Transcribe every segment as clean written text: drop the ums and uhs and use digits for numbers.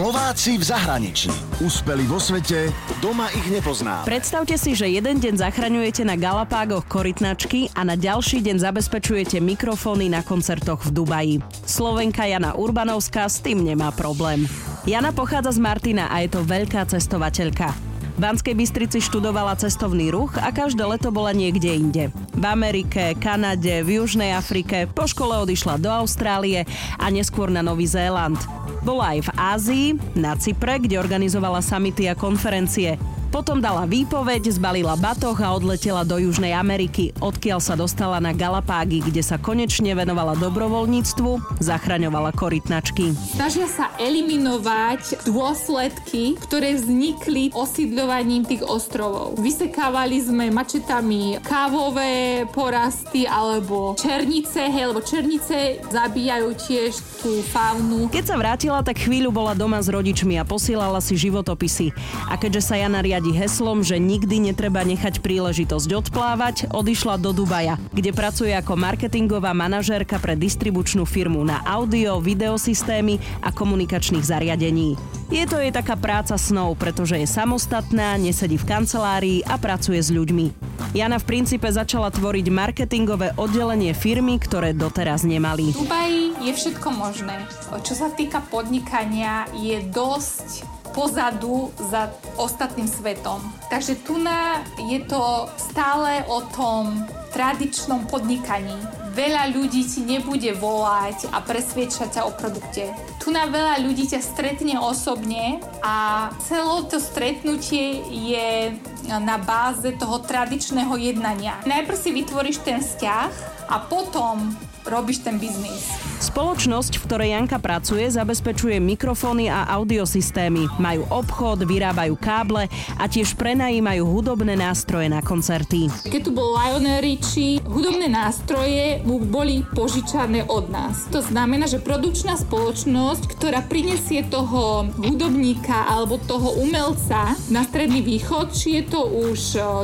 Slováci v zahraničí. Úspeli vo svete, doma ich nepoznáme. Predstavte si, že jeden deň zachraňujete na Galapágoch korytnačky a na ďalší deň zabezpečujete mikrofóny na koncertoch v Dubaji. Slovenka Jana Urbanovská s tým nemá problém. Jana pochádza z Martina a je to veľká cestovateľka. V Banskej Bystrici študovala cestovný ruch a každé leto bola niekde inde. V Amerike, Kanade, v Južnej Afrike, po škole odišla do Austrálie a neskôr na Nový Zéland. Bola aj v Ázii, na Cypre, kde organizovala samity a konferencie. Potom dala výpoveď, zbalila batoh a odletela do Južnej Ameriky, odkiaľ sa dostala na Galapágy, kde sa konečne venovala dobrovoľníctvu, zachraňovala korytnačky. Snažia sa eliminovať dôsledky, ktoré vznikli osídľovaním tých ostrovov. Vysekávali sme mačetami kávové porasty alebo černice, lebo černice zabíjajú tiež tú faunu. Keď sa vrátila, tak chvíľu bola doma s rodičmi a posielala si životopisy. A keďže sa Jana heslom, že nikdy netreba nechať príležitosť odplávať, odišla do Dubaja, kde pracuje ako marketingová manažérka pre distribučnú firmu na audio, videosystémy a komunikačných zariadení. Je to jej taká práca snov, pretože je samostatná, nesedí v kancelárii a pracuje s ľuďmi. Jana v princípe začala tvoriť marketingové oddelenie firmy, ktoré doteraz nemali. V Dubaji je všetko možné. Čo sa týka podnikania, je dosť pozadu za ostatným svetom. Takže tuna je to stále o tom tradičnom podnikaní. Veľa ľudí ti nebude volať a presviedčať ťa o produkte. Tuna veľa ľudí ťa stretne osobne a celé to stretnutie je na báze toho tradičného jednania. Najprv si vytvoríš ten vzťah a potom robíš ten biznis. Spoločnosť, v ktorej Janka pracuje, zabezpečuje mikrofóny a audiosystémy. Majú obchod, vyrábajú káble a tiež prenajímajú hudobné nástroje na koncerty. Keď tu bol Lionel Richie, hudobné nástroje mu boli požičané od nás. To znamená, že produkčná spoločnosť, ktorá prinesie toho hudobníka alebo toho umelca na Stredný východ, či je to už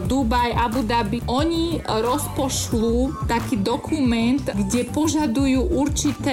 Dubaj, Abu Dhabi, oni rozpošľú taký dokument, kde požadujú určité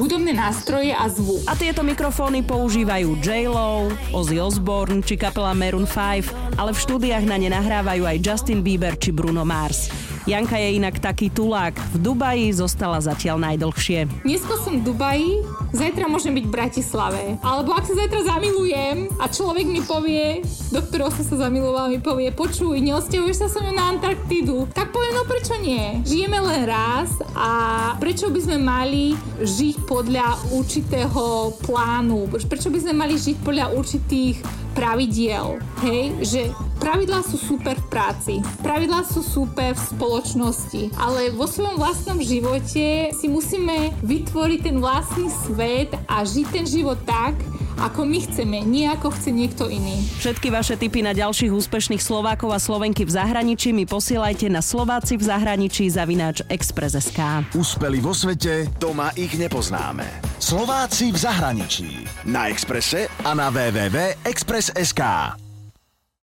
hudobné nástroje a zvuk. A tieto mikrofóny používajú J-Lo, Ozzy Osbourne či kapela Maroon 5, ale v štúdiách na ne nahrávajú aj Justin Bieber či Bruno Mars. Janka je inak taký tulák. V Dubaji zostala zatiaľ najdlhšie. Dnesko som v Dubaji, zajtra môžem byť v Bratislave. Alebo ak sa zajtra zamilujem a človek mi povie, do ktorého som sa zamiloval, mi povie, počuj, neosťahuješ sa so mnou na Antarktidu. Tak poviem, no prečo nie? Žijeme len raz a prečo by sme mali žiť podľa určitého plánu? Prečo by sme mali žiť podľa určitých pravidiel? Hej, že pravidlá sú super v práci, pravidlá sú super v spoločnosti, ale vo svojom vlastnom živote si musíme vytvoriť ten vlastný svet a žiť ten život tak, ako my chceme, nie ako chce niekto iný. Všetky vaše tipy na ďalších úspešných Slovákov a Slovenky v zahraničí mi posielajte na slovacivzahranici@express.sk. Úspeli vo svete, doma ich nepoznáme. Slováci v zahraničí. Na Expresse a na www.express.sk.